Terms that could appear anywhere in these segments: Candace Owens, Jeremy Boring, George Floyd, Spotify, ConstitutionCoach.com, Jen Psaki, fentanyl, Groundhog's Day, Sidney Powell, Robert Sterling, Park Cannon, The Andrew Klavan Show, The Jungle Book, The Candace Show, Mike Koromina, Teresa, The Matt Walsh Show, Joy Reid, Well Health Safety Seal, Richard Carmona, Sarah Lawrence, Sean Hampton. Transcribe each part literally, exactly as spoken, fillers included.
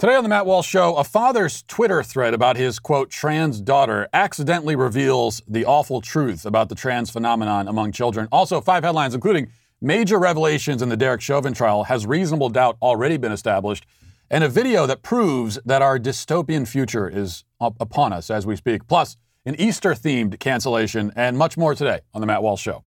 Today on The Matt Walsh Show, a father's Twitter thread about his, quote, trans daughter accidentally reveals the awful truth about the trans phenomenon among children. Also, five headlines, including major revelations in the Derek Chauvin trial. Has reasonable doubt already been established? And a video that proves that our dystopian future is up upon us as we speak. Plus, an Easter-themed cancellation and much more today on The Matt Walsh Show.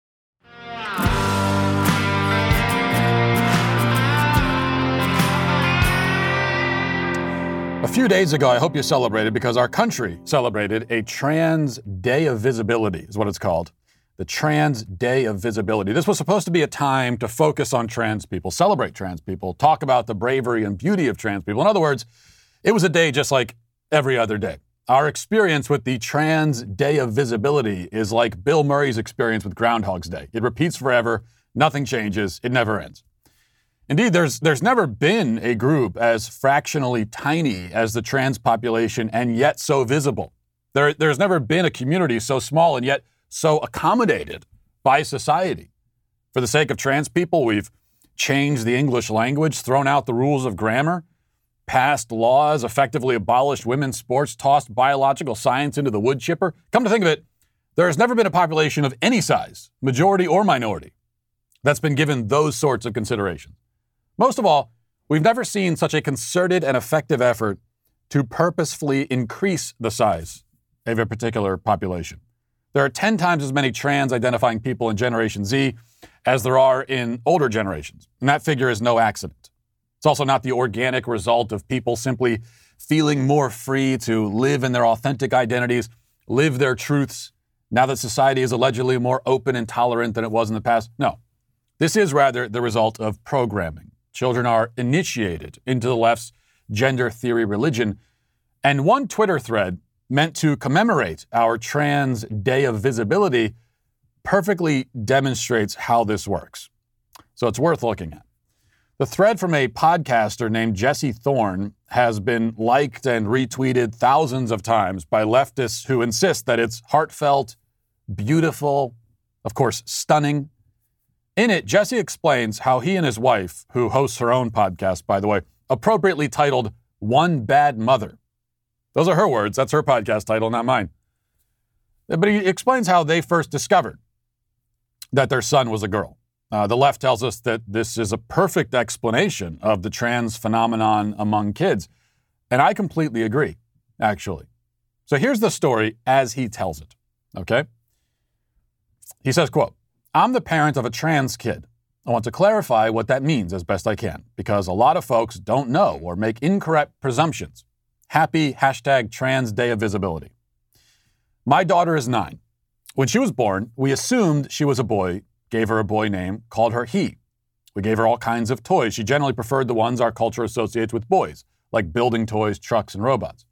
A few days ago, I hope you celebrated, because our country celebrated a Trans Day of Visibility, is what it's called. The Trans Day of Visibility. This was supposed to be a time to focus on trans people, celebrate trans people, talk about the bravery and beauty of trans people. In other words, it was a day just like every other day. Our experience with the Trans Day of Visibility is like Bill Murray's experience with Groundhog's Day. It repeats forever. Nothing changes. It never ends. Indeed, there's there's never been a group as fractionally tiny as the trans population and yet so visible. There, there's never been a community so small and yet so accommodated by society. For the sake of trans people, we've changed the English language, thrown out the rules of grammar, passed laws, effectively abolished women's sports, tossed biological science into the wood chipper. Come to think of it, there has never been a population of any size, majority or minority, that's been given those sorts of considerations. Most of all, we've never seen such a concerted and effective effort to purposefully increase the size of a particular population. There are ten times as many trans-identifying people in Generation Z as there are in older generations, and that figure is no accident. It's also not the organic result of people simply feeling more free to live in their authentic identities, live their truths, now that society is allegedly more open and tolerant than it was in the past. No, this is rather the result of programming. Children are initiated into the left's gender theory religion. And one Twitter thread meant to commemorate our Trans Day of Visibility perfectly demonstrates how this works. So it's worth looking at. The thread from a podcaster named Jesse Thorne has been liked and retweeted thousands of times by leftists who insist that it's heartfelt, beautiful, of course, stunning. In it, Jesse explains how he and his wife, who hosts her own podcast, by the way, appropriately titled One Bad Mother. Those are her words. That's her podcast title, not mine. But he explains how they first discovered that their son was a girl. Uh, the left tells us that this is a perfect explanation of the trans phenomenon among kids. And I completely agree, actually. So here's the story as he tells it, okay? He says, quote, "I'm the parent of a trans kid. I want to clarify what that means as best I can, because a lot of folks don't know or make incorrect presumptions. Happy hashtag Trans Day of Visibility. My daughter is nine. When she was born, we assumed she was a boy, gave her a boy name, called her he. We gave her all kinds of toys. She generally preferred the ones our culture associates with boys, like building toys, trucks, and robots.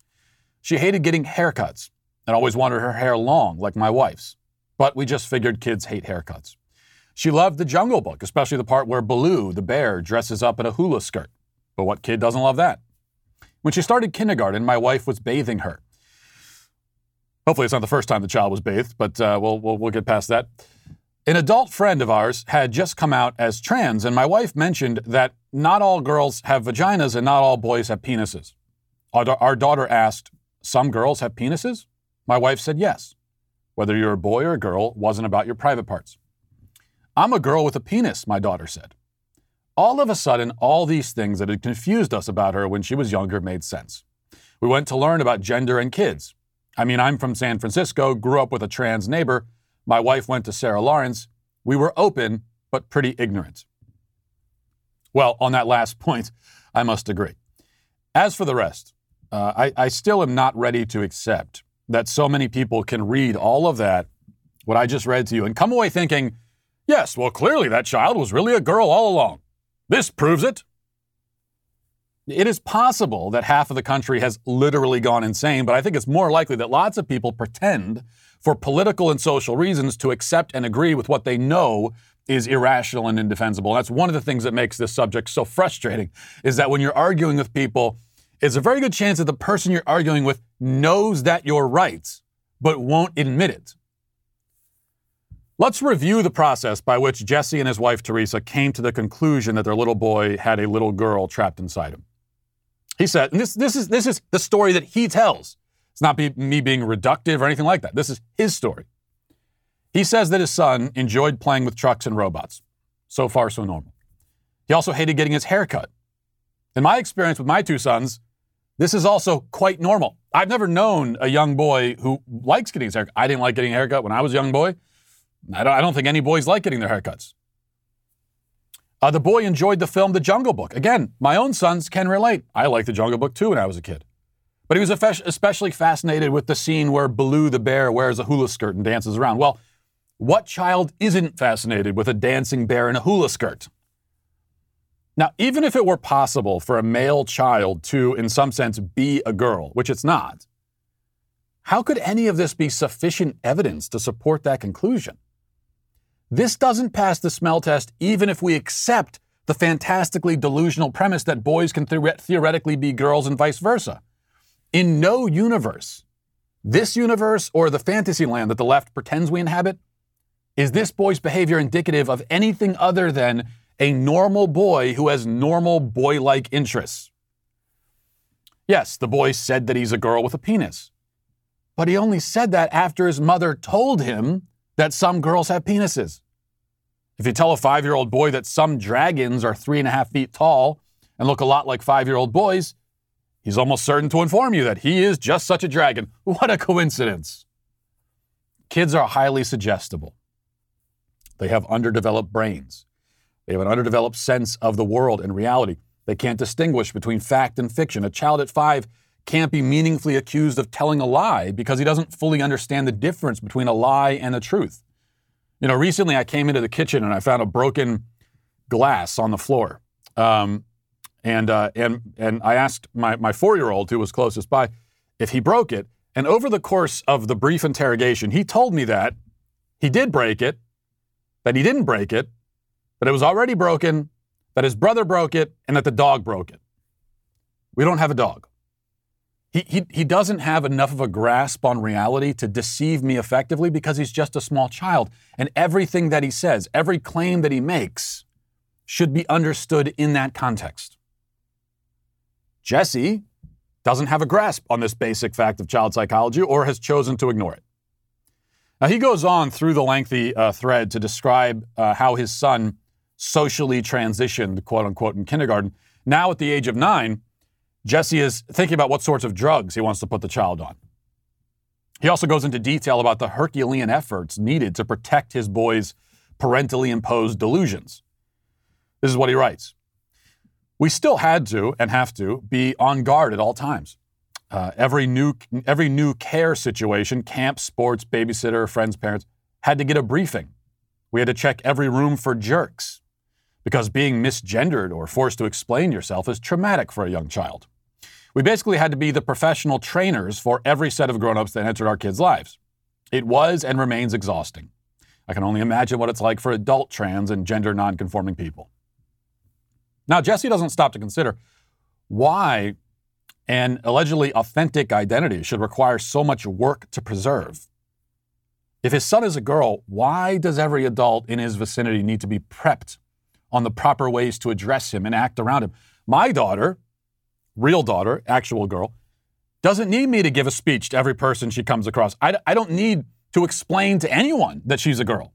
She hated getting haircuts and always wanted her hair long, like my wife's. But we just figured kids hate haircuts. She loved The Jungle Book, especially the part where Baloo, the bear, dresses up in a hula skirt. But what kid doesn't love that? When she started kindergarten, my wife was bathing her." Hopefully it's not the first time the child was bathed, but uh, we'll, we'll, we'll get past that. "An adult friend of ours had just come out as trans, and my wife mentioned that not all girls have vaginas and not all boys have penises. Our, our daughter asked, 'Some girls have penises?' My wife said yes. Whether you're a boy or a girl wasn't about your private parts. 'I'm a girl with a penis,' my daughter said. All of a sudden, all these things that had confused us about her when she was younger made sense. We went to learn about gender and kids. I mean, I'm from San Francisco, grew up with a trans neighbor. My wife went to Sarah Lawrence. We were open, but pretty ignorant." Well, on that last point, I must agree. As for the rest, uh, I, I still am not ready to accept that so many people can read all of that, what I just read to you, and come away thinking, yes, well, clearly that child was really a girl all along. This proves it. It is possible that half of the country has literally gone insane, but I think it's more likely that lots of people pretend for political and social reasons to accept and agree with what they know is irrational and indefensible. That's one of the things that makes this subject so frustrating, is that when you're arguing with people, it's a very good chance that the person you're arguing with knows that you're right, but won't admit it. Let's review the process by which Jesse and his wife, Teresa, came to the conclusion that their little boy had a little girl trapped inside him. He said, and this, this is this is the story that he tells. It's not be, me being reductive or anything like that. This is his story. He says that his son enjoyed playing with trucks and robots. So far, so normal. He also hated getting his hair cut. In my experience with my two sons, this is also quite normal. I've never known a young boy who likes getting his haircut. I didn't like getting a haircut when I was a young boy. I don't, I don't think any boys like getting their haircuts. Uh, the boy enjoyed the film The Jungle Book. Again, my own sons can relate. I liked The Jungle Book too when I was a kid. But he was especially fascinated with the scene where Baloo the bear wears a hula skirt and dances around. Well, what child isn't fascinated with a dancing bear in a hula skirt? Now, even if it were possible for a male child to, in some sense, be a girl, which it's not, how could any of this be sufficient evidence to support that conclusion? This doesn't pass the smell test even if we accept the fantastically delusional premise that boys can the- theoretically be girls and vice versa. In no universe, this universe or the fantasy land that the left pretends we inhabit, is this boy's behavior indicative of anything other than a normal boy who has normal boy-like interests. Yes, the boy said that he's a girl with a penis, but he only said that after his mother told him that some girls have penises. If you tell a five-year-old boy that some dragons are three and a half feet tall and look a lot like five-year-old boys, he's almost certain to inform you that he is just such a dragon. What a coincidence. Kids are highly suggestible. They have underdeveloped brains. They have an underdeveloped sense of the world and reality. They can't distinguish between fact and fiction. A child at five can't be meaningfully accused of telling a lie because he doesn't fully understand the difference between a lie and the truth. You know, recently I came into the kitchen and I found a broken glass on the floor. Um, and uh, and and I asked my, my four-year-old, who was closest by, if he broke it. And over the course of the brief interrogation, he told me that he did break it, that he didn't break it, that it was already broken, that his brother broke it, and that the dog broke it. We don't have a dog. He, he, he doesn't have enough of a grasp on reality to deceive me effectively because he's just a small child. And everything that he says, every claim that he makes, should be understood in that context. Jesse doesn't have a grasp on this basic fact of child psychology or has chosen to ignore it. Now, he goes on through the lengthy uh, thread to describe uh, how his son socially transitioned, quote unquote, in kindergarten. Now at the age of nine, Jesse is thinking about what sorts of drugs he wants to put the child on. He also goes into detail about the Herculean efforts needed to protect his boy's parentally imposed delusions. This is what he writes. We still had to and have to be on guard at all times. Uh, every new every new care situation, camp, sports, babysitter, friends, parents, had to get a briefing. We had to check every room for jerks because being misgendered or forced to explain yourself is traumatic for a young child. We basically had to be the professional trainers for every set of grown-ups that entered our kids' lives. It was and remains exhausting. I can only imagine what it's like for adult trans and gender non-conforming people. Now, Jesse doesn't stop to consider why an allegedly authentic identity should require so much work to preserve. If his son is a girl, why does every adult in his vicinity need to be prepped on the proper ways to address him and act around him? My daughter, real daughter, actual girl, doesn't need me to give a speech to every person she comes across. I, I don't need to explain to anyone that she's a girl.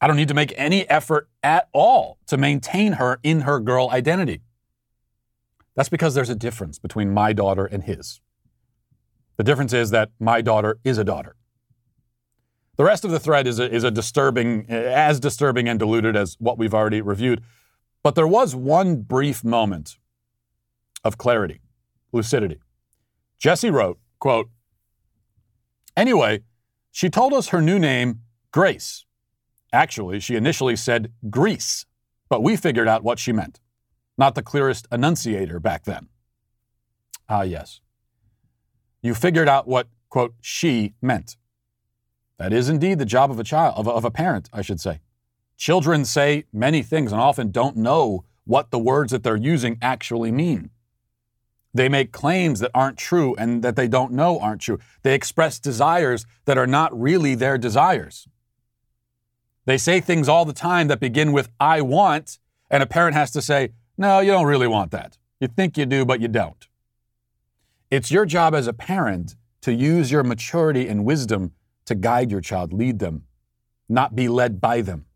I don't need to make any effort at all to maintain her in her girl identity. That's because there's a difference between my daughter and his. The difference is that my daughter is a daughter. The rest of the thread is a, is a disturbing, as disturbing and diluted as what we've already reviewed. But there was one brief moment of clarity, lucidity. Jesse wrote, quote, anyway, she told us her new name, Grace. Actually, she initially said Grease, but we figured out what she meant. Not the clearest enunciator back then. Ah, yes. You figured out what, quote, she meant. That is indeed the job of a child, of a, of a parent, I should say. Children say many things and often don't know what the words that they're using actually mean. They make claims that aren't true and that they don't know aren't true. They express desires that are not really their desires. They say things all the time that begin with, I want, and a parent has to say, no, you don't really want that. You think you do, but you don't. It's your job as a parent to use your maturity and wisdom to guide your child, lead them, not be led by them.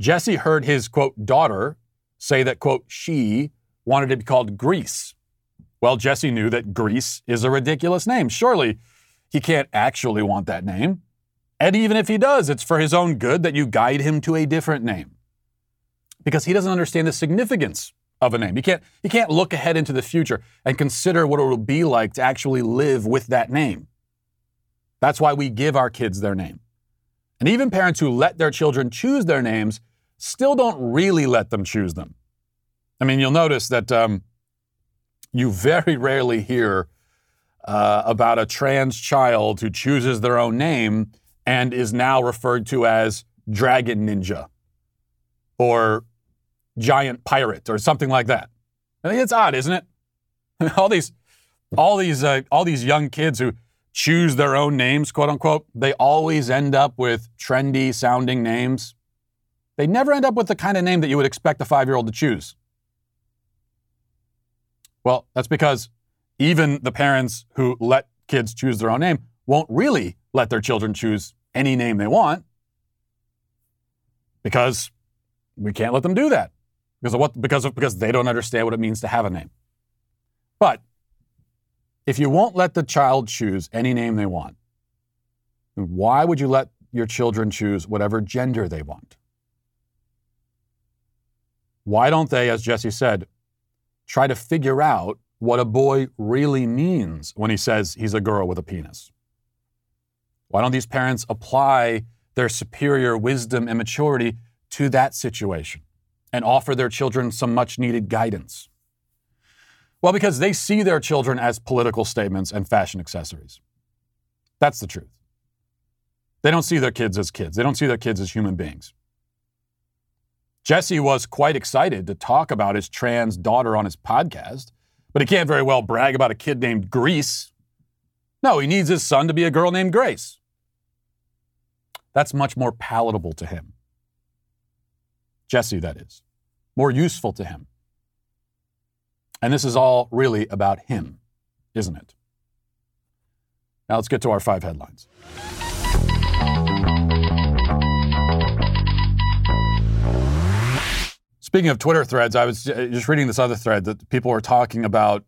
Jesse heard his, quote, daughter say that, quote, she wanted to be called Grease. Well, Jesse knew that Grease is a ridiculous name. Surely he can't actually want that name. And even if he does, it's for his own good that you guide him to a different name, because he doesn't understand the significance of a name. He can't, he can't look ahead into the future and consider what it will be like to actually live with that name. That's why we give our kids their name. And even parents who let their children choose their names still don't really let them choose them. I mean, you'll notice that um, you very rarely hear uh, about a trans child who chooses their own name and is now referred to as Dragon Ninja or Giant Pirate or something like that. I mean, it's odd, isn't it? all these, all these, uh, all these young kids who choose their own names, quote unquote, they always end up with trendy sounding names. They never end up with the kind of name that you would expect a five-year-old to choose. Well, that's because even the parents who let kids choose their own name won't really let their children choose any name they want, because we can't let them do that because of what, because of, because they don't understand what it means to have a name. But if you won't let the child choose any name they want, then why would you let your children choose whatever gender they want? Why don't they, as Jesse said, try to figure out what a boy really means when he says he's a girl with a penis? Why don't these parents apply their superior wisdom and maturity to that situation and offer their children some much-needed guidance? Well, because they see their children as political statements and fashion accessories. That's the truth. They don't see their kids as kids. They don't see their kids as human beings. Jesse was quite excited to talk about his trans daughter on his podcast, but he can't very well brag about a kid named Grease. No, he needs his son to be a girl named Grace. That's much more palatable to him. Jesse, that is. More useful to him. And this is all really about him, isn't it? Now let's get to our five headlines. Speaking of Twitter threads, I was just reading this other thread that people are talking about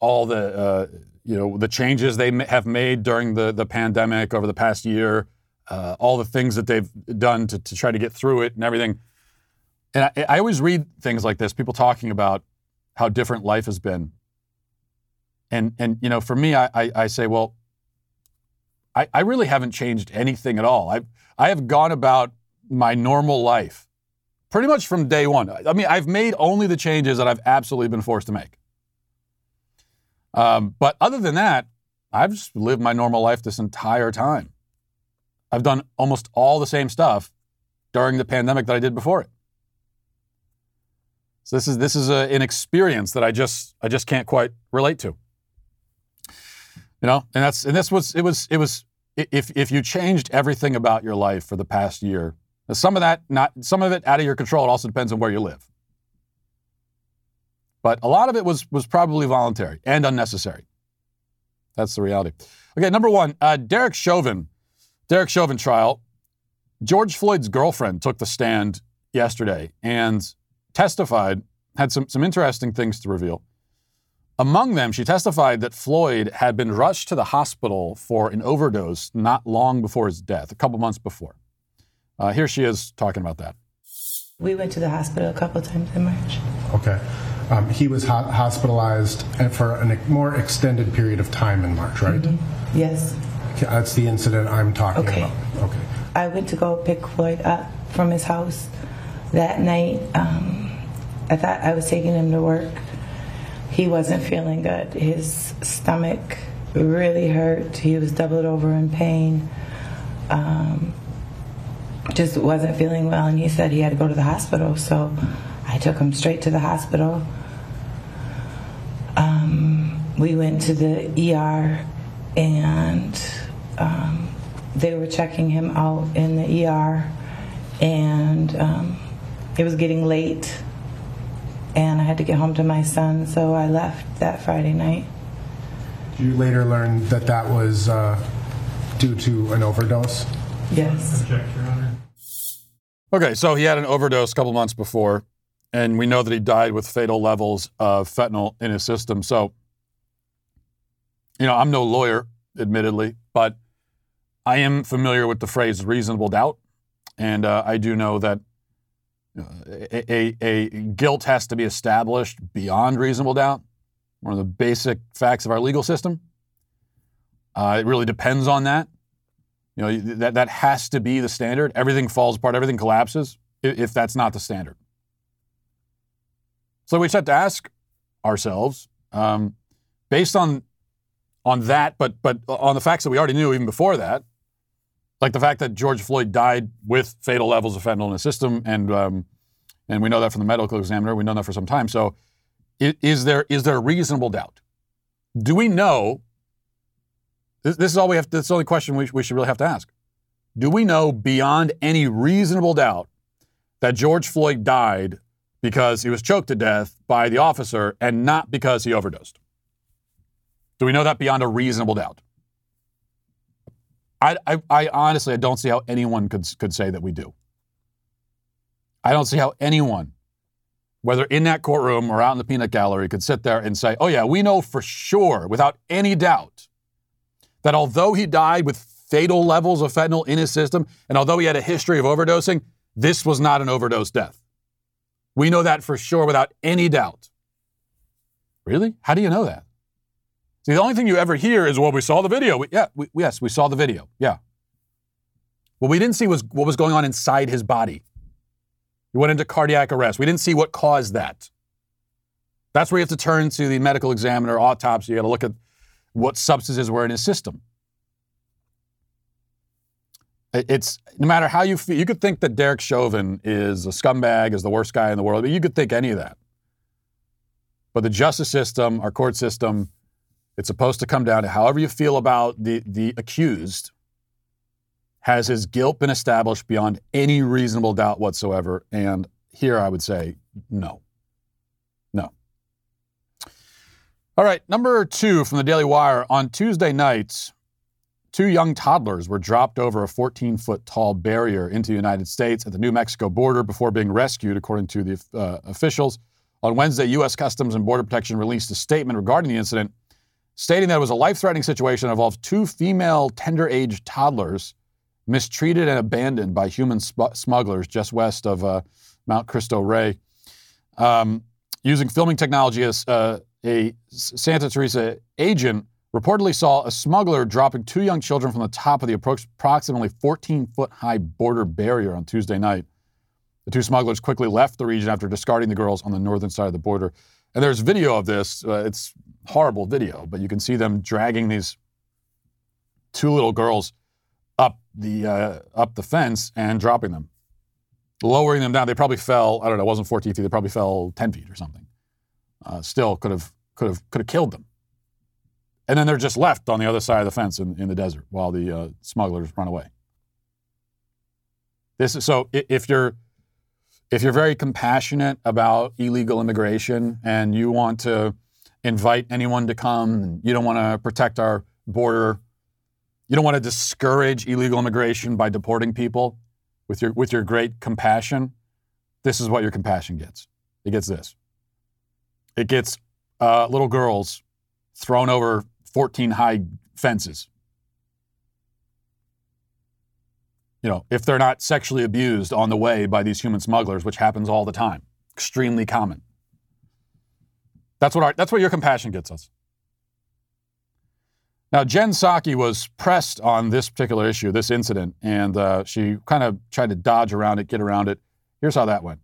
all the, uh, you know, the changes they have made during the, the pandemic over the past year, uh, all the things that they've done to, to try to get through it and everything. And I, I always read things like this, people talking about how different life has been. And, and you know, for me, I, I, I say, well, I, I really haven't changed anything at all. I I have gone about my normal life pretty much from day one. I mean, I've made only the changes that I've absolutely been forced to make. Um, but other than that, I've just lived my normal life this entire time. I've done almost all the same stuff during the pandemic that I did before it. So this is this is a, an experience that I just I just can't quite relate to, you know. And that's and this was it was it was if if you changed everything about your life for the past year, some of that not some of it out of your control. It also depends on where you live. But a lot of it was was probably voluntary and unnecessary. That's the reality. Okay, number one, uh, Derek Chauvin, Derek Chauvin trial. George Floyd's girlfriend took the stand yesterday and testified, had some, some interesting things to reveal. Among them, she testified that Floyd had been rushed to the hospital for an overdose not long before his death, a couple months before. Uh, here she is talking about that. We went to the hospital a couple times in March. Okay. Um, he was ho- hospitalized for a more extended period of time in March, right? Mm-hmm. Yes. Okay, that's the incident I'm talking okay. about. Okay. I went to go pick Floyd up from his house that night. Um, I thought I was taking him to work. He wasn't feeling good. His stomach really hurt. He was doubled over in pain. Um, just wasn't feeling well, and he said he had to go to the hospital. So I took him straight to the hospital. Um, we went to the E R, and um, they were checking him out in the E R, and um, it was getting late. and I had to get home to my son, so I left that Friday night. You later learned that that was uh, due to an overdose? Yes. Object, Your Honor. Okay, so he had an overdose a couple months before, and we know that he died with fatal levels of fentanyl in his system. So, you know, I'm no lawyer, admittedly, but I am familiar with the phrase reasonable doubt, and uh, I do know that uh, a, a, a guilt has to be established beyond reasonable doubt, one of the basic facts of our legal system. Uh, it really depends on that. You know, that, that has to be the standard. Everything falls apart, everything collapses, if, if that's not the standard. So we just have to ask ourselves, um, based on on that, but but on the facts that we already knew even before that, like the fact that George Floyd died with fatal levels of fentanyl in his system, and um, and we know that from the medical examiner, we know that for some time. So is there is there reasonable doubt? Do we know? This, this is all we have. That's the only question we, we should really have to ask. Do we know beyond any reasonable doubt that George Floyd died because he was choked to death by the officer and not because he overdosed? Do we know that beyond a reasonable doubt? I, I, I honestly, I don't see how anyone could, could say that we do. I don't see how anyone, whether in that courtroom or out in the peanut gallery, could sit there and say, oh yeah, we know for sure, without any doubt, that although he died with fatal levels of fentanyl in his system, and although he had a history of overdosing, this was not an overdose death. We know that for sure without any doubt. Really? How do you know that? See, the only thing you ever hear is, well, we saw the video. We, yeah, we, yes, we saw the video. Yeah. What we didn't see was what was going on inside his body. He went into cardiac arrest. We didn't see what caused that. That's where you have to turn to the medical examiner, autopsy. You got to look at what substances were in his system. It's no matter how you feel. You could think that Derek Chauvin is a scumbag, is the worst guy in the world. But you could think any of that. But the justice system, our court system, it's supposed to come down to however you feel about the, the accused. Has his guilt been established beyond any reasonable doubt whatsoever? And here I would say no. No. All right, number two from the Daily Wire. On Tuesday night, two young toddlers were dropped over a fourteen-foot tall barrier into the United States at the New Mexico border before being rescued, according to the uh, officials. On Wednesday, U S Customs and Border Protection released a statement regarding the incident, stating that it was a life-threatening situation that involved two female tender-age toddlers mistreated and abandoned by human smugglers just west of uh, Mount Cristo Rey. Um, using filming technology, as, uh, a Santa Teresa agent reportedly saw a smuggler dropping two young children from the top of the approximately fourteen-foot-high border barrier on Tuesday night. The two smugglers quickly left the region after discarding the girls on the northern side of the border. And there's video of this. Uh, it's horrible video, but you can see them dragging these two little girls up the uh, up the fence and dropping them, lowering them down. They probably fell. I don't know. It wasn't fourteen feet. They probably fell ten feet or something. Uh, still could have could have could have killed them. And then they're just left on the other side of the fence in, in the desert while the uh, smugglers run away. This is so if you're. If you're very compassionate about illegal immigration and you want to invite anyone to come, and you don't want to protect our border, you don't want to discourage illegal immigration by deporting people with your with your great compassion, this is what your compassion gets. It gets this. It gets uh, little girls thrown over fourteen-high fences. You know, if they're not sexually abused on the way by these human smugglers, which happens all the time, extremely common. That's what our, that's what your compassion gets us. Now, Jen Psaki was pressed on this particular issue, this incident, and uh, she kind of tried to dodge around it, get around it. Here's how that went.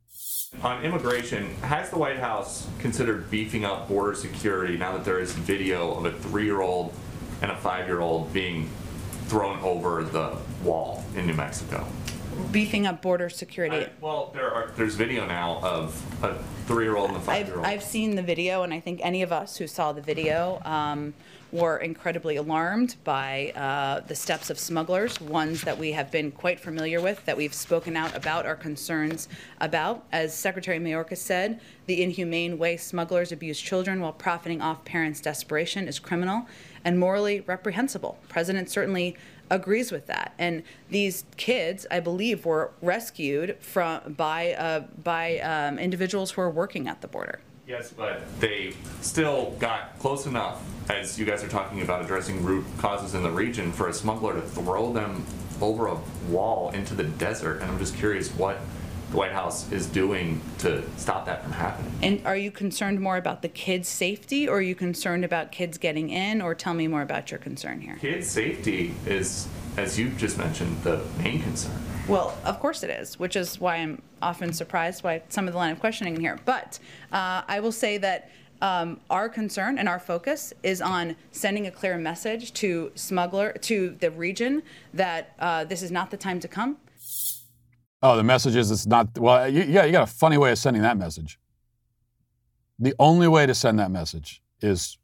On immigration, has the White House considered beefing up border security now that there is video of a three-year-old and a five-year-old being thrown over the wall in New Mexico? Beefing up border security. I, well, there are, there's video now of a three-year-old and a five-year-old. I've, I've seen the video, and I think any of us who saw the video um, were incredibly alarmed by uh, the steps of smugglers, ones that we have been quite familiar with, that we've spoken out about our concerns about. As Secretary Mayorkas said, the inhumane way smugglers abuse children while profiting off parents' desperation is criminal and morally reprehensible. The president certainly agrees with that. And these kids, I believe, were rescued from by uh, by um, individuals who are working at the border. Yes, but they still got close enough, as you guys are talking about addressing root causes in the region, for a smuggler to throw them over a wall into the desert. And I'm just curious what the White House is doing to stop that from happening. And are you concerned more about the kids' safety, or are you concerned about kids getting in? Or tell me more about your concern here. Kids' safety is, as you just mentioned, the main concern. Well, of course it is, which is why I'm often surprised by some of the line of questioning in here. But uh, I will say that um, our concern and our focus is on sending a clear message to smuggler, to the region, that uh, this is not the time to come. Oh, the message is it's not. Well, you, yeah, you got a funny way of sending that message. The only way to send that message is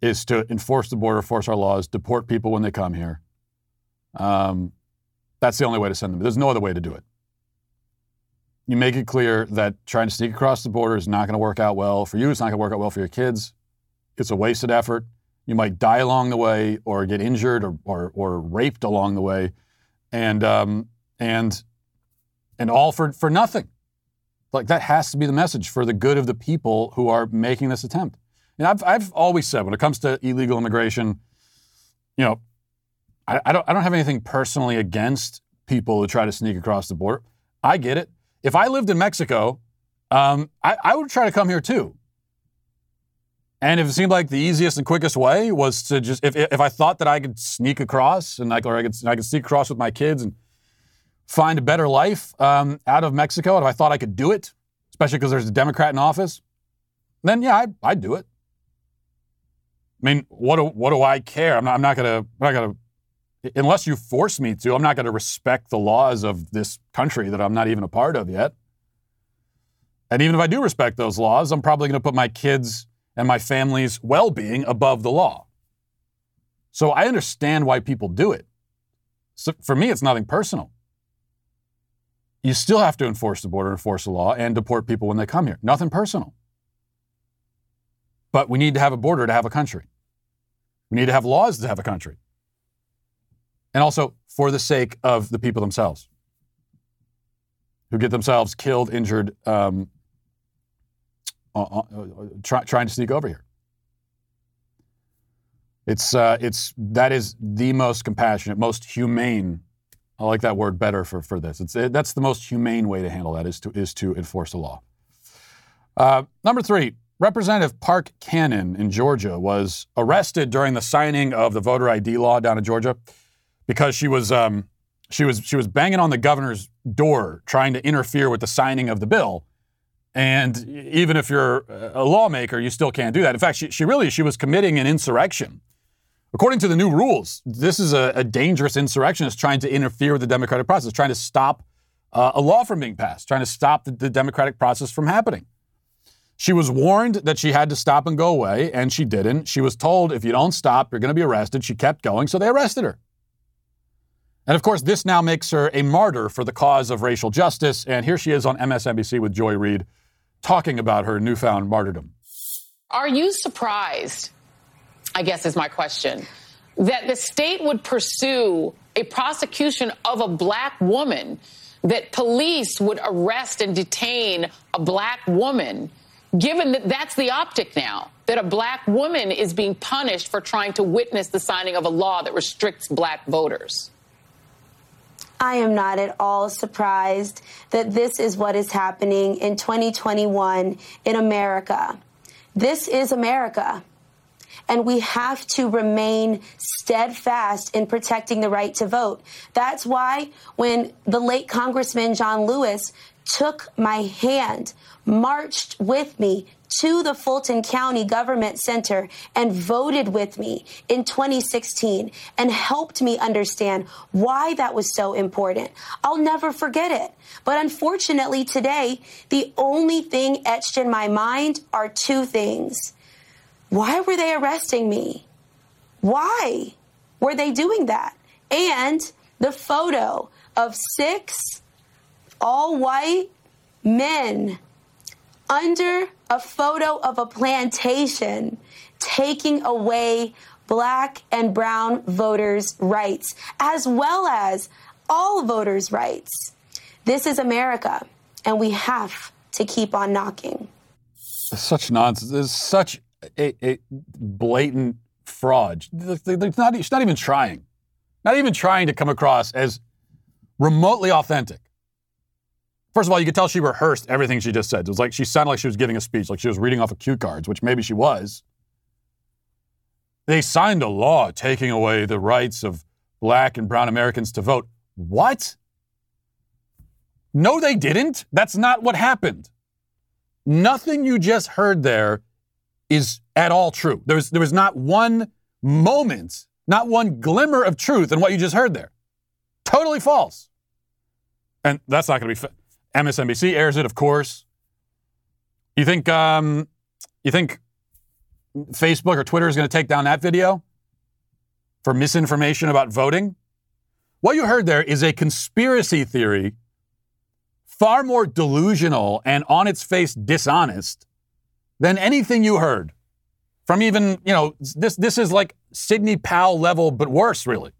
is to enforce the border, force our laws, deport people when they come here. Um. That's the only way to send them. There's no other way to do it. You make it clear that trying to sneak across the border is not going to work out well for you. It's not going to work out well for your kids. It's a wasted effort. You might die along the way, or get injured, or or, or raped along the way, and um, and and all for for nothing. Like, that has to be the message, for the good of the people who are making this attempt. And I've I've always said, when it comes to illegal immigration, you know, I, I don't I don't have anything personally against people who try to sneak across the border. I get it. If I lived in Mexico, um, I, I would try to come here too. And if it seemed like the easiest and quickest way was to just, if if I thought that I could sneak across, and I, or I could I could sneak across with my kids and find a better life um, out of Mexico, and if I thought I could do it, especially because there's a Democrat in office, then yeah, I, I'd do it. I mean, what do, what do I care? I'm not I'm not gonna I'm not gonna. Unless you force me to, I'm not going to respect the laws of this country that I'm not even a part of yet. And even if I do respect those laws, I'm probably going to put my kids and my family's well-being above the law. So I understand why people do it. So for me, it's nothing personal. You still have to enforce the border, enforce the law, and deport people when they come here. Nothing personal. But we need to have a border to have a country. We need to have laws to have a country. And also for the sake of the people themselves, who get themselves killed, injured, um, uh, uh, try, trying to sneak over here. It's uh, it's that is the most compassionate, most humane. I like that word better for for this. It's it, that's the most humane way to handle that, is to is to enforce the law. Uh, number three. Representative Park Cannon in Georgia was arrested during the signing of the voter I D law down in Georgia, because she was um, she was she was banging on the governor's door trying to interfere with the signing of the bill. And even if you're a lawmaker, you still can't do that. In fact, she, she really she was committing an insurrection. According to the new rules, this is a, a dangerous insurrectionist trying to interfere with the democratic process, trying to stop uh, a law from being passed, trying to stop the, the democratic process from happening. She was warned that she had to stop and go away, and she didn't. She was told, if you don't stop, you're going to be arrested. She kept going, so they arrested her. And of course, this now makes her a martyr for the cause of racial justice. And here she is on M S N B C with Joy Reid talking about her newfound martyrdom. Are you surprised, I guess is my question, that the state would pursue a prosecution of a black woman, that police would arrest and detain a black woman, given that that's the optic now, that a black woman is being punished for trying to witness the signing of a law that restricts black voters? I am not at all surprised that this is what is happening in twenty twenty-one in America. This is America, and we have to remain steadfast in protecting the right to vote. That's why when the late Congressman John Lewis took my hand, marched with me to the Fulton County Government Center and voted with me in twenty sixteen and helped me understand why that was so important, I'll never forget it. But unfortunately today, the only thing etched in my mind are two things. Why were they arresting me? Why were they doing that? And the photo of six all-white men under a photo of a plantation taking away black and brown voters' rights, as well as all voters' rights. This is America, and we have to keep on knocking. Such nonsense. There's such a, a blatant fraud. It's not, it's not even trying. Not even trying to come across as remotely authentic. First of all, you could tell she rehearsed everything she just said. It was like she sounded like she was giving a speech, like she was reading off of cue cards, which maybe she was. They signed a law taking away the rights of black and brown Americans to vote. What? No, they didn't. That's not what happened. Nothing you just heard there is at all true. There was, there was not one moment, not one glimmer of truth in what you just heard there. Totally false. And that's not going to be fa- M S N B C airs it, of course. You think um, you think Facebook or Twitter is going to take down that video for misinformation about voting? What you heard there is a conspiracy theory, far more delusional and on its face dishonest than anything you heard from even, you know, this this is like Sidney Powell level, but worse, really.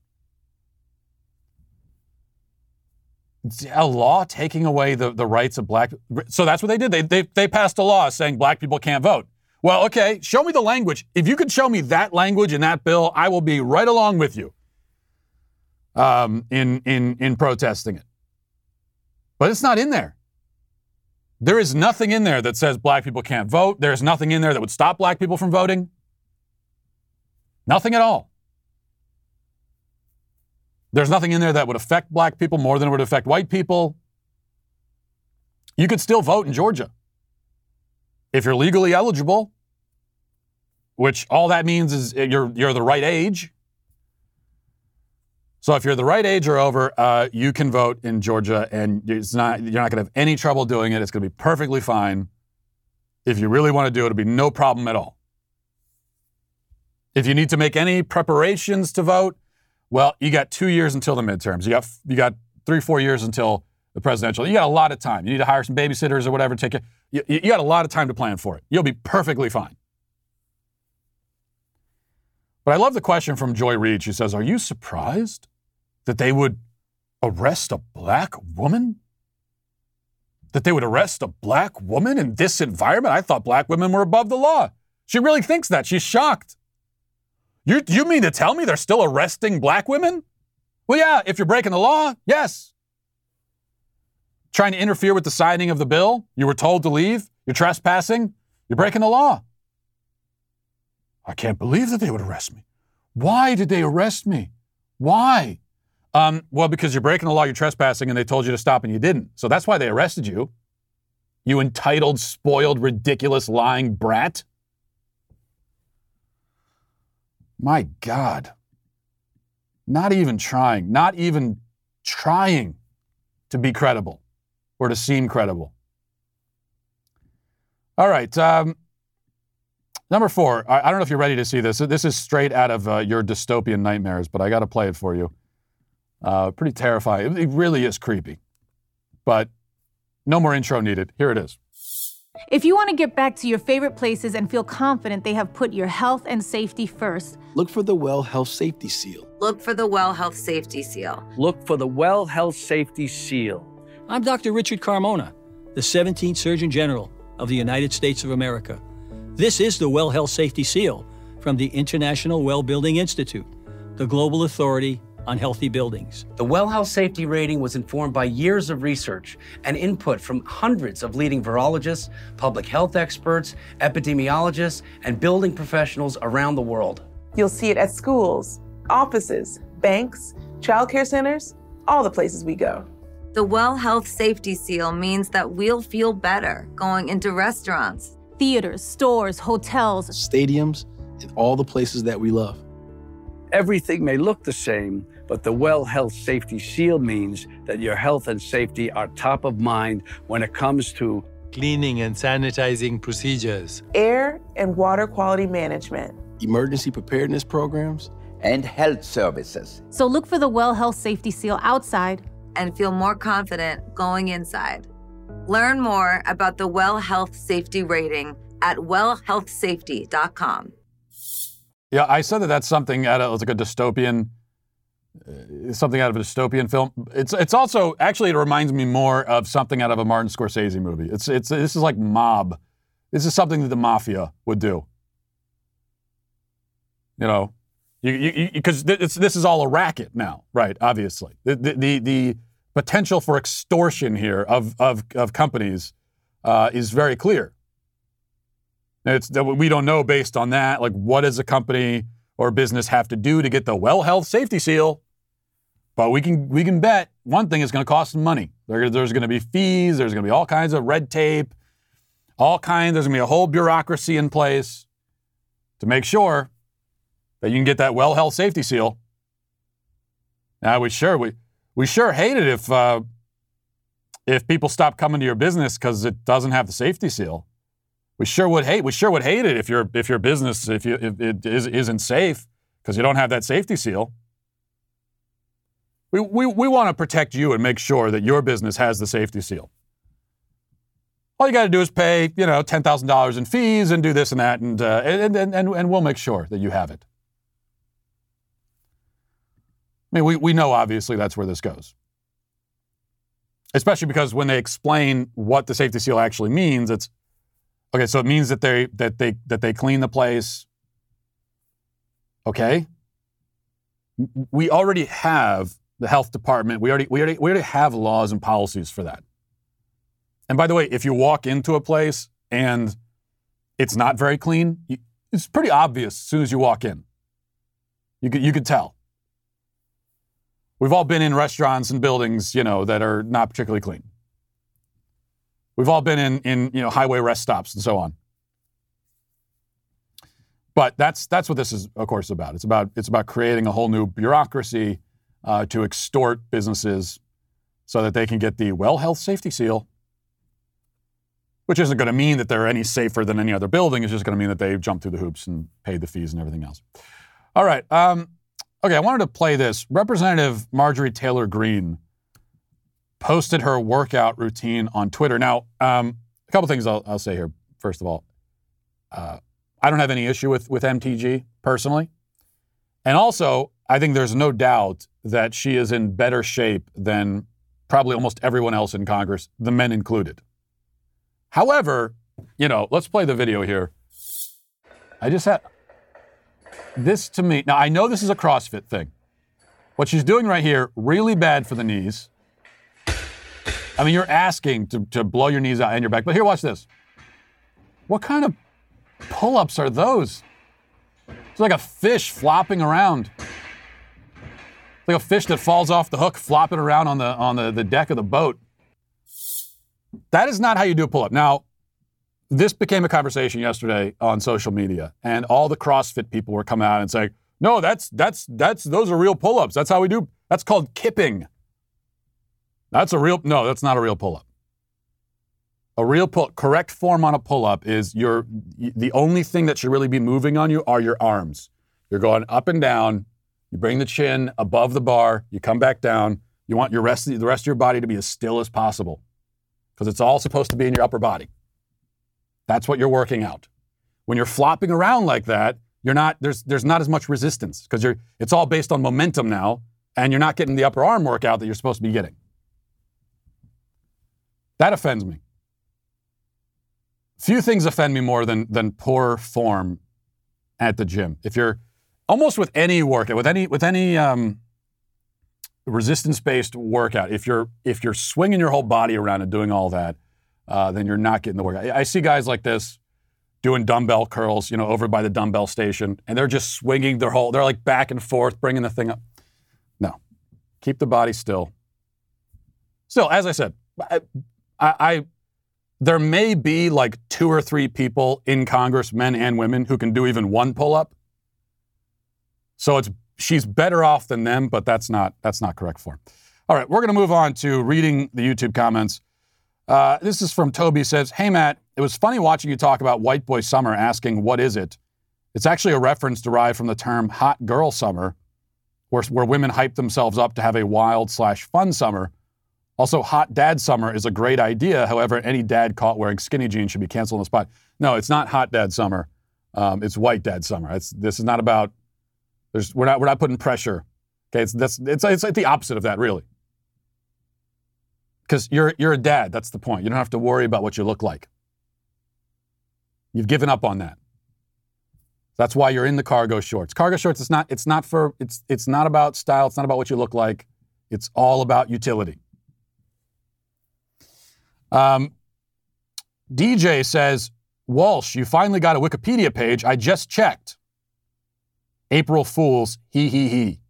A law taking away the, the rights of black. So that's what they did. They, they they passed a law saying black people can't vote. Well, okay, show me the language. If you could show me that language in that bill, I will be right along with you um, in in in protesting it. But it's not in there. There is nothing in there that says black people can't vote. There's nothing in there that would stop black people from voting. Nothing at all. There's nothing in there that would affect black people more than it would affect white people. You could still vote in Georgia if you're legally eligible, which all that means is you're you're the right age. So if you're the right age or over, uh, you can vote in Georgia, and it's not you're not going to have any trouble doing it. It's going to be perfectly fine. If you really want to do it, it'll be no problem at all. If you need to make any preparations to vote, well, you got two years until the midterms. You got you got three, four years until the presidential. You got a lot of time. You need to hire some babysitters or whatever. Take it. You, you got a lot of time to plan for it. You'll be perfectly fine. But I love the question from Joy Reid. She says, "Are you surprised that they would arrest a black woman? That they would arrest a black woman in this environment? I thought black women were above the law." She really thinks that. She's shocked. You, you mean to tell me they're still arresting black women? Well, yeah, if you're breaking the law, yes. Trying to interfere with the signing of the bill, you were told to leave, you're trespassing, you're breaking the law. I can't believe that they would arrest me. Why did they arrest me? Why? Um, well, because you're breaking the law, you're trespassing, and they told you to stop and you didn't. So that's why they arrested you. You entitled, spoiled, ridiculous, lying brat. My God, not even trying, not even trying to be credible or to seem credible. All right. Um, number four, I, I don't know if you're ready to see this. This is straight out of uh, your dystopian nightmares, but I got to play it for you. Uh, pretty terrifying. It, it really is creepy, but no more intro needed. Here it is. If you want to get back to your favorite places and feel confident they have put your health and safety first, look for the Well Health Safety Seal. Look for the Well Health Safety Seal. Look for the Well Health Safety Seal. I'm Doctor Richard Carmona, the seventeenth Surgeon General of the United States of America. This is the Well Health Safety Seal from the International Well Building Institute, the global authority on healthy buildings. The Well Health Safety Rating was informed by years of research and input from hundreds of leading virologists, public health experts, epidemiologists, and building professionals around the world. You'll see it at schools, offices, banks, childcare centers, all the places we go. The Well Health Safety Seal means that we'll feel better going into restaurants, theaters, stores, hotels, stadiums, and all the places that we love. Everything may look the same, but the Well Health Safety Seal means that your health and safety are top of mind when it comes to cleaning and sanitizing procedures, air and water quality management, emergency preparedness programs, and health services. So look for the Well Health Safety Seal outside and feel more confident going inside. Learn more about the Well Health Safety Rating at well health safety dot com. Yeah, I said that that's something out of like a dystopian, uh, something out of a dystopian film. It's it's also actually it reminds me more of something out of a Martin Scorsese movie. It's it's this is like mob. This is something that the mafia would do. You know, you you because this this is all a racket now, right? Obviously, the the the, the potential for extortion here of of of companies uh, is very clear. It's that we don't know based on that, like what does a company or business have to do to get the Well Health Safety Seal? But we can we can bet one thing is going to cost money. There, there's going to be fees. There's going to be all kinds of red tape, all kinds. There's going to be a whole bureaucracy in place to make sure that you can get that Well Health Safety Seal. Now we sure we we sure hate it if uh, if people stop coming to your business because it doesn't have the safety seal. We sure would hate. We sure would hate it if your if your business if you if it is, isn't safe because you don't have that safety seal. We we we want to protect you and make sure that your business has the safety seal. All you got to do is pay, you know, ten thousand dollars in fees and do this and that, and uh, and and and and we'll make sure that you have it. I mean, we we know obviously that's where this goes. Especially because when they explain what the safety seal actually means, it's okay, so it means that they that they that they clean the place. Okay. We already have the health department. We already we already we already have laws and policies for that. And by the way, if you walk into a place and it's not very clean, you, it's pretty obvious as soon as you walk in. You could you could tell. We've all been in restaurants and buildings, you know, that are not particularly clean. We've all been in, in you know, highway rest stops and so on. But that's that's what this is, of course, about. It's about it's about creating a whole new bureaucracy uh, to extort businesses so that they can get the Well Health Safety Seal, which isn't going to mean that they're any safer than any other building. It's just going to mean that they've jumped through the hoops and paid the fees and everything else. All right. Um, okay, I wanted to play this. Representative Marjorie Taylor Greene posted her workout routine on Twitter. Now, um, a couple things I'll, I'll say here. First of all, uh, I don't have any issue with, with M T G personally. And also, I think there's no doubt that she is in better shape than probably almost everyone else in Congress, the men included. However, you know, let's play the video here. I just had this to me. Now, I know this is a CrossFit thing. What she's doing right here, really bad for the knees. I mean, you're asking to, to blow your knees out and your back. But here, watch this. What kind of pull-ups are those? It's like a fish flopping around. It's like a fish that falls off the hook, flopping around on the on the, the deck of the boat. That is not how you do a pull-up. Now, this became a conversation yesterday on social media, and all the CrossFit people were coming out and saying, no, that's that's that's those are real pull-ups. That's how we do. That's called kipping. That's a real, no, that's not a real pull-up. A real pull, correct form on a pull-up is your, the only thing that should really be moving on you are your arms. You're going up and down. You bring the chin above the bar. You come back down. You want your rest, the rest of your body to be as still as possible because it's all supposed to be in your upper body. That's what you're working out. When you're flopping around like that, you're not, there's, there's not as much resistance because you're, it's all based on momentum now and you're not getting the upper arm workout that you're supposed to be getting. That offends me. Few things offend me more than than poor form at the gym. If you're almost with any workout, with any with any um, resistance-based workout, if you're if you're swinging your whole body around and doing all that, uh, then you're not getting the workout. I see guys like this doing dumbbell curls, you know, over by the dumbbell station, and they're just swinging their whole. They're like back and forth, bringing the thing up. No, keep the body still. Still, as I said. I, I, I, there may be like two or three people in Congress, men and women, who can do even one pull-up. So it's she's better off than them, but that's not that's not correct form. All right, we're going to move on to reading the YouTube comments. Uh, this is from Toby. Says, hey, Matt, it was funny watching you talk about white boy summer, asking, what is it? It's actually a reference derived from the term hot girl summer, where, where women hype themselves up to have a wild slash fun summer. Also, hot dad summer is a great idea. However, any dad caught wearing skinny jeans should be canceled on the spot. No, it's not hot dad summer. Um, it's white dad summer. It's, this is not about, there's, we're not, we're not putting pressure. Okay. It's, that's, it's, it's like the opposite of that, really. Because you're, you're a dad. That's the point. You don't have to worry about what you look like. You've given up on that. That's why you're in the cargo shorts. Cargo shorts, it's not, it's not for, it's, it's not about style. It's not about what you look like. It's all about utility. Um, D J says, Walsh, you finally got a Wikipedia page. I just checked. April Fools, he, he, he.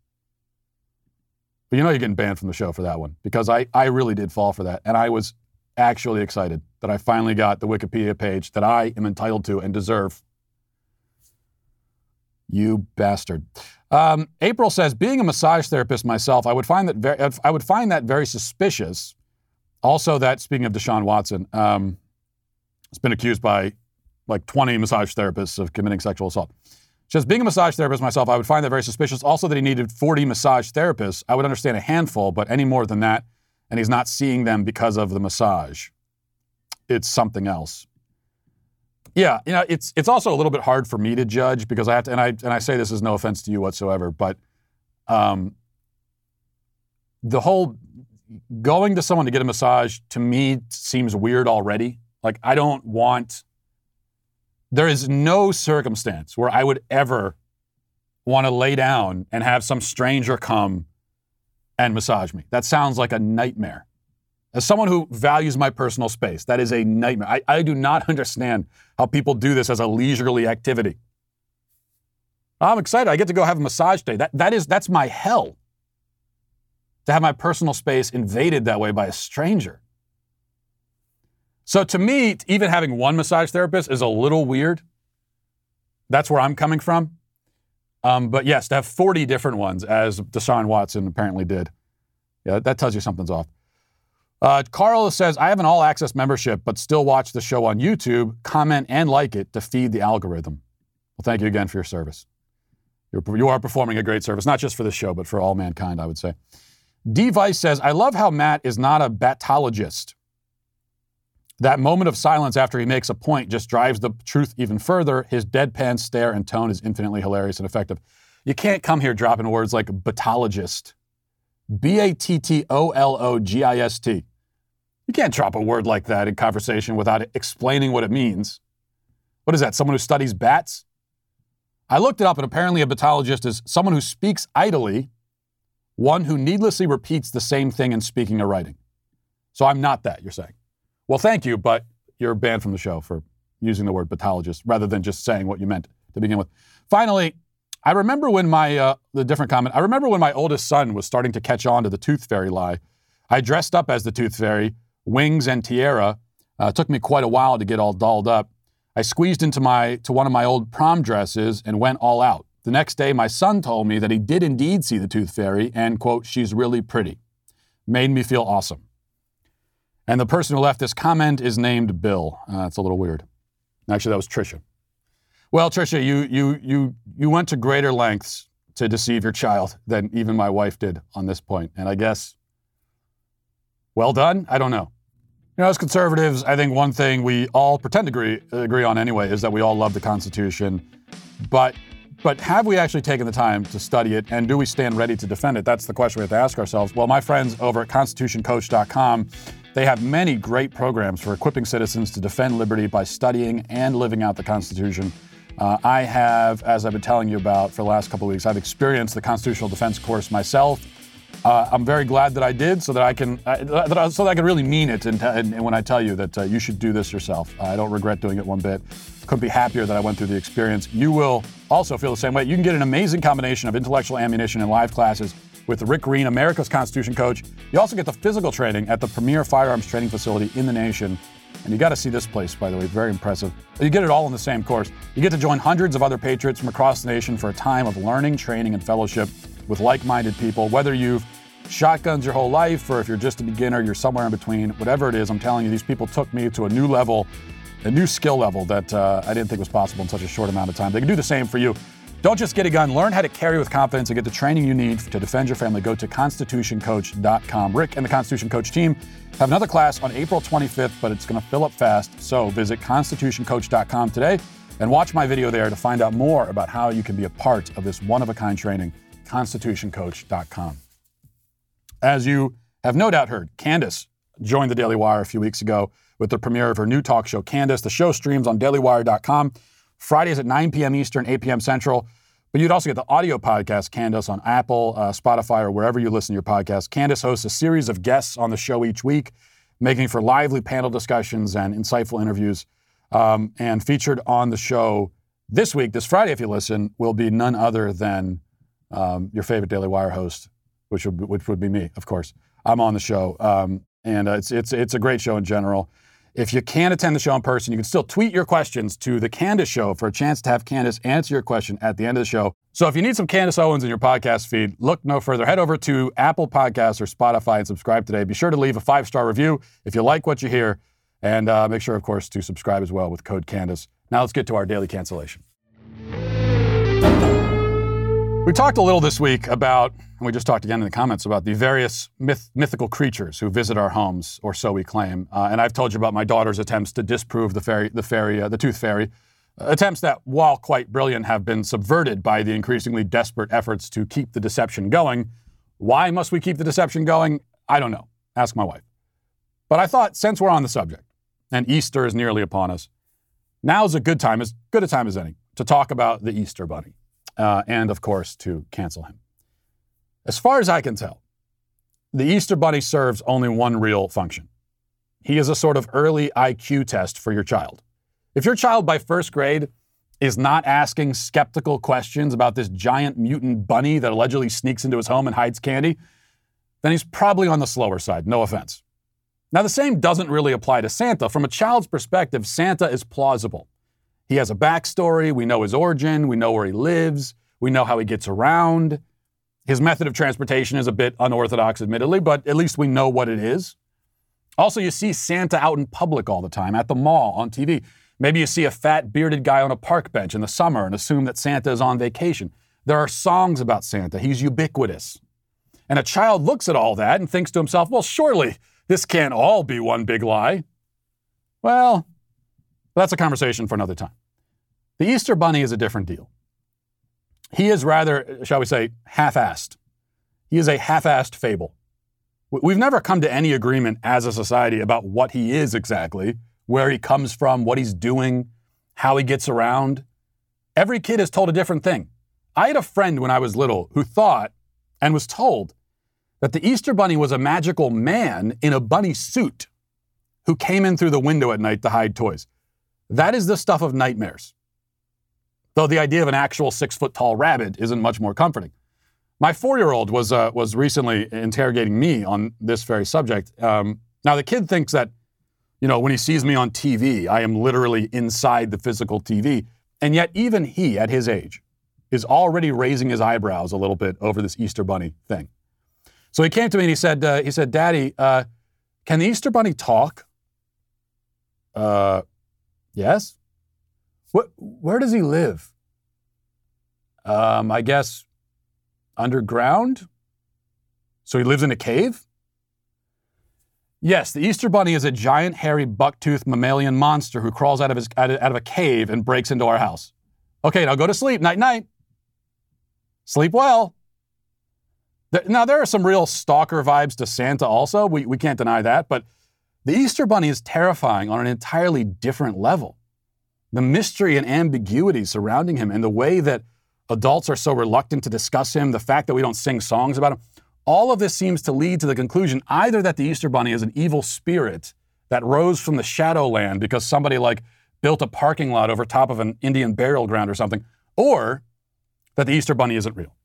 But you know you're getting banned from the show for that one, because I, I really did fall for that. And I was actually excited that I finally got the Wikipedia page that I am entitled to and deserve. You bastard. Um, April says, being a massage therapist myself, I would find that very, I would find that very suspicious. Also that, speaking of Deshaun Watson, um, it's been accused by like twenty massage therapists of committing sexual assault. Just being a massage therapist myself, I would find that very suspicious. Also that he needed forty massage therapists. I would understand a handful, but any more than that, and he's not seeing them because of the massage. It's something else. Yeah, you know, it's it's also a little bit hard for me to judge, because I have to, and I and I say this as no offense to you whatsoever, but um, the whole going to someone to get a massage, to me, seems weird already. Like, I don't want... There is no circumstance where I would ever want to lay down and have some stranger come and massage me. That sounds like a nightmare. As someone who values my personal space, that is a nightmare. I, I do not understand how people do this as a leisurely activity. I'm excited. I get to go have a massage day. That, that is, that's my hell. To have my personal space invaded that way by a stranger. So to me, even having one massage therapist is a little weird. That's where I'm coming from. Um, but yes, to have forty different ones, as Deshaun Watson apparently did. Yeah, that tells you something's off. Uh, Carl says, I have an all-access membership, but still watch the show on YouTube, comment and like it to feed the algorithm. Well, thank you again for your service. You're, you are performing a great service, not just for this show, but for all mankind, I would say. D-Vice says, I love how Matt is not a batologist. That moment of silence after he makes a point just drives the truth even further. His deadpan stare and tone is infinitely hilarious and effective. You can't come here dropping words like batologist. B A T T O L O G I S T. You can't drop a word like that in conversation without explaining what it means. What is that? Someone who studies bats? I looked it up, and apparently a batologist is someone who speaks idly, one who needlessly repeats the same thing in speaking or writing. So I'm not that, you're saying. Well, thank you, but you're banned from the show for using the word pathologist rather than just saying what you meant to begin with. Finally, I remember when my, uh, the different comment, I remember when my oldest son was starting to catch on to the tooth fairy lie. I dressed up as the tooth fairy, wings and tiara. Uh, it took me quite a while to get all dolled up. I squeezed into my, to one of my old prom dresses and went all out. The next day, my son told me that he did indeed see the tooth fairy and, quote, she's really pretty. Made me feel awesome. And the person who left this comment is named Bill. Uh, it's a little weird. Actually, that was Trisha. Well, Trisha, you you you you went to greater lengths to deceive your child than even my wife did on this point. And I guess, well done? I don't know. You know, as conservatives, I think one thing we all pretend to agree, agree on anyway is that we all love the Constitution. But, but have we actually taken the time to study it, and do we stand ready to defend it? That's the question we have to ask ourselves. Well, my friends over at Constitution Coach dot com, they have many great programs for equipping citizens to defend liberty by studying and living out the Constitution. Uh, I have, as I've been telling you about for the last couple of weeks, I've experienced the constitutional defense course myself. Uh, I'm very glad that I did, so that I can, uh, that I, so that I can really mean it. And, and, and when I tell you that uh, you should do this yourself, I don't regret doing it one bit. Couldn't be happier that I went through the experience. You will also feel the same way. You can get an amazing combination of intellectual ammunition and live classes with Rick Green, America's Constitution Coach. You also get the physical training at the premier firearms training facility in the nation. And you got to see this place, by the way, very impressive. You get it all in the same course. You get to join hundreds of other patriots from across the nation for a time of learning, training, and fellowship with like-minded people. Whether you've shotguns your whole life, or if you're just a beginner, you're somewhere in between. Whatever it is, I'm telling you, these people took me to a new level, a new skill level that uh, I didn't think was possible in such a short amount of time. They can do the same for you. Don't just get a gun. Learn how to carry with confidence and get the training you need to defend your family. Go to Constitution Coach dot com. Rick and the Constitution Coach team have another class on April twenty-fifth, but it's going to fill up fast. So visit Constitution Coach dot com today and watch my video there to find out more about how you can be a part of this one-of-a-kind training. Constitution Coach dot com. As you have no doubt heard, Candace joined the Daily Wire a few weeks ago with the premiere of her new talk show, Candace. The show streams on Daily Wire dot com. Fridays at nine p.m. Eastern, eight p.m. Central. But you'd also get the audio podcast, Candace, on Apple, uh, Spotify, or wherever you listen to your podcast. Candace hosts a series of guests on the show each week, making for lively panel discussions and insightful interviews. Um, and featured on the show this week, this Friday, if you listen, will be none other than um, your favorite Daily Wire host, which would, which would be me, of course. I'm on the show. Um, and uh, it's, it's, it's a great show in general. If you can't attend the show in person, you can still tweet your questions to The Candace Show for a chance to have Candace answer your question at the end of the show. So if you need some Candace Owens in your podcast feed, look no further. Head over to Apple Podcasts or Spotify and subscribe today. Be sure to leave a five-star review if you like what you hear. And uh, make sure, of course, to subscribe as well with code Candace. Now let's get to our daily cancellation. We talked a little this week about, and we just talked again in the comments, about the various myth, mythical creatures who visit our homes, or so we claim. Uh, and I've told you about my daughter's attempts to disprove the fairy, the fairy, uh, the tooth fairy, uh, attempts that, while quite brilliant, have been subverted by the increasingly desperate efforts to keep the deception going. Why must we keep the deception going? I don't know. Ask my wife. But I thought, since we're on the subject, and Easter is nearly upon us, now's a good time, as good a time as any, to talk about the Easter Bunny. Uh, and, of course, to cancel him. As far as I can tell, the Easter Bunny serves only one real function. He is a sort of early I Q test for your child. If your child by first grade is not asking skeptical questions about this giant mutant bunny that allegedly sneaks into his home and hides candy, then he's probably on the slower side, no offense. Now, the same doesn't really apply to Santa. From a child's perspective, Santa is plausible. He has a backstory. We know his origin. We know where he lives. We know how he gets around. His method of transportation is a bit unorthodox, admittedly, but at least we know what it is. Also, you see Santa out in public all the time, at the mall, on T V. Maybe you see a fat, bearded guy on a park bench in the summer and assume that Santa is on vacation. There are songs about Santa. He's ubiquitous. And a child looks at all that and thinks to himself, well, surely this can't all be one big lie. Well, that's a conversation for another time. The Easter Bunny is a different deal. He is rather, shall we say, half-assed. He is a half-assed fable. We've never come to any agreement as a society about what he is exactly, where he comes from, what he's doing, how he gets around. Every kid is told a different thing. I had a friend when I was little who thought and was told that the Easter Bunny was a magical man in a bunny suit who came in through the window at night to hide toys. That is the stuff of nightmares. Though the idea of an actual six-foot-tall rabbit isn't much more comforting. My four-year-old was uh, was recently interrogating me on this very subject. Um, now, the kid thinks that, you know, when he sees me on T V, I am literally inside the physical T V. And yet, even he, at his age, is already raising his eyebrows a little bit over this Easter Bunny thing. So he came to me and he said, uh, he said, Daddy, uh, can the Easter Bunny talk? Uh... Yes? What, where does he live? Um, I guess underground? So he lives in a cave? Yes, the Easter Bunny is a giant, hairy, buck-toothed mammalian monster who crawls out of his out of a cave and breaks into our house. Okay, now go to sleep. Night-night. Sleep well. There, now, there are some real stalker vibes to Santa also. We, we can't deny that, but the Easter Bunny is terrifying on an entirely different level. The mystery and ambiguity surrounding him and the way that adults are so reluctant to discuss him, the fact that we don't sing songs about him, all of this seems to lead to the conclusion either that the Easter Bunny is an evil spirit that rose from the Shadowland because somebody like built a parking lot over top of an Indian burial ground or something, or that the Easter Bunny isn't real.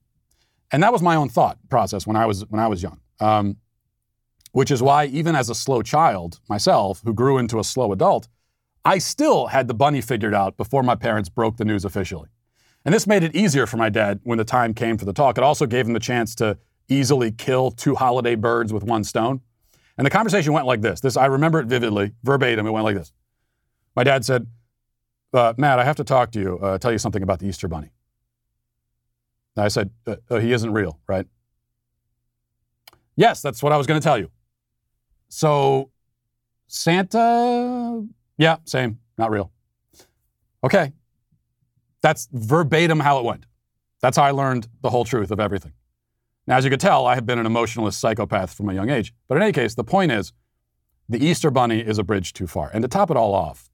And that was my own thought process when I was when I was young. Um, Which is why, even as a slow child, myself, who grew into a slow adult, I still had the bunny figured out before my parents broke the news officially. And this made it easier for my dad when the time came for the talk. It also gave him the chance to easily kill two holiday birds with one stone? And the conversation went like this. This, I remember it vividly, verbatim. It went like this. My dad said, uh, Matt, I have to talk to you, uh, tell you something about the Easter Bunny. And I said, uh, oh, he isn't real, right? Yes, that's what I was going to tell you. So Santa, yeah, same, not real. Okay. That's verbatim how it went. That's how I learned the whole truth of everything. Now, as you could tell, I have been an emotionalist psychopath from a young age. But in any case, the point is, the Easter Bunny is a bridge too far. And to top it all off,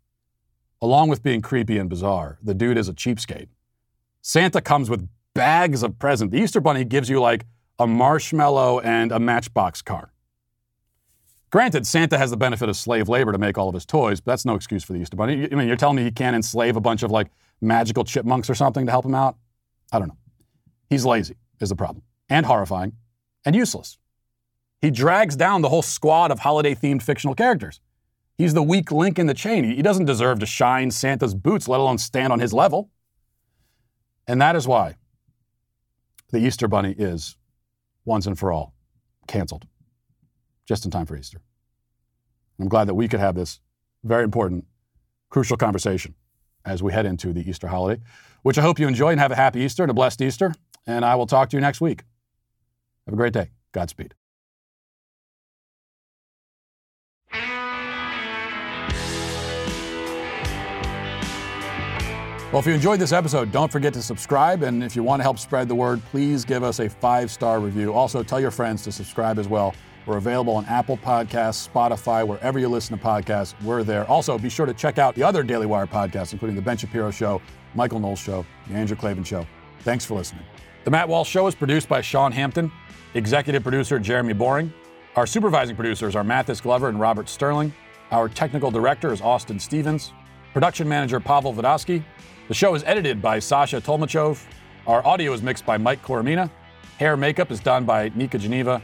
along with being creepy and bizarre, the dude is a cheapskate. Santa comes with bags of presents. The Easter Bunny gives you like a marshmallow and a matchbox car. Granted, Santa has the benefit of slave labor to make all of his toys, but that's no excuse for the Easter Bunny. I mean, you're telling me he can't enslave a bunch of like magical chipmunks or something to help him out? I don't know. He's lazy is the problem. And horrifying, and useless. He drags down the whole squad of holiday-themed fictional characters. He's the weak link in the chain. He doesn't deserve to shine Santa's boots, let alone stand on his level. And that is why the Easter Bunny is, once and for all, canceled. Just in time for Easter. I'm glad that we could have this very important, crucial conversation as we head into the Easter holiday, which I hope you enjoy and have a happy Easter and a blessed Easter. And I will talk to you next week. Have a great day. Godspeed. Well, if you enjoyed this episode, don't forget to subscribe. And if you want to help spread the word, please give us a five-star review. Also, tell your friends to subscribe as well. We're available on Apple Podcasts, Spotify, wherever you listen to podcasts. We're there. Also, be sure to check out the other Daily Wire podcasts, including The Ben Shapiro Show, Michael Knowles Show, The Andrew Klavan Show. Thanks for listening. The Matt Walsh Show is produced by Sean Hampton, executive producer Jeremy Boring. Our supervising producers are Mathis Glover and Robert Sterling. Our technical director is Austin Stevens. Production manager Pavel Vodosky. The show is edited by Sasha Tolmachov. Our audio is mixed by Mike Koromina. Hair makeup is done by Nika Geneva.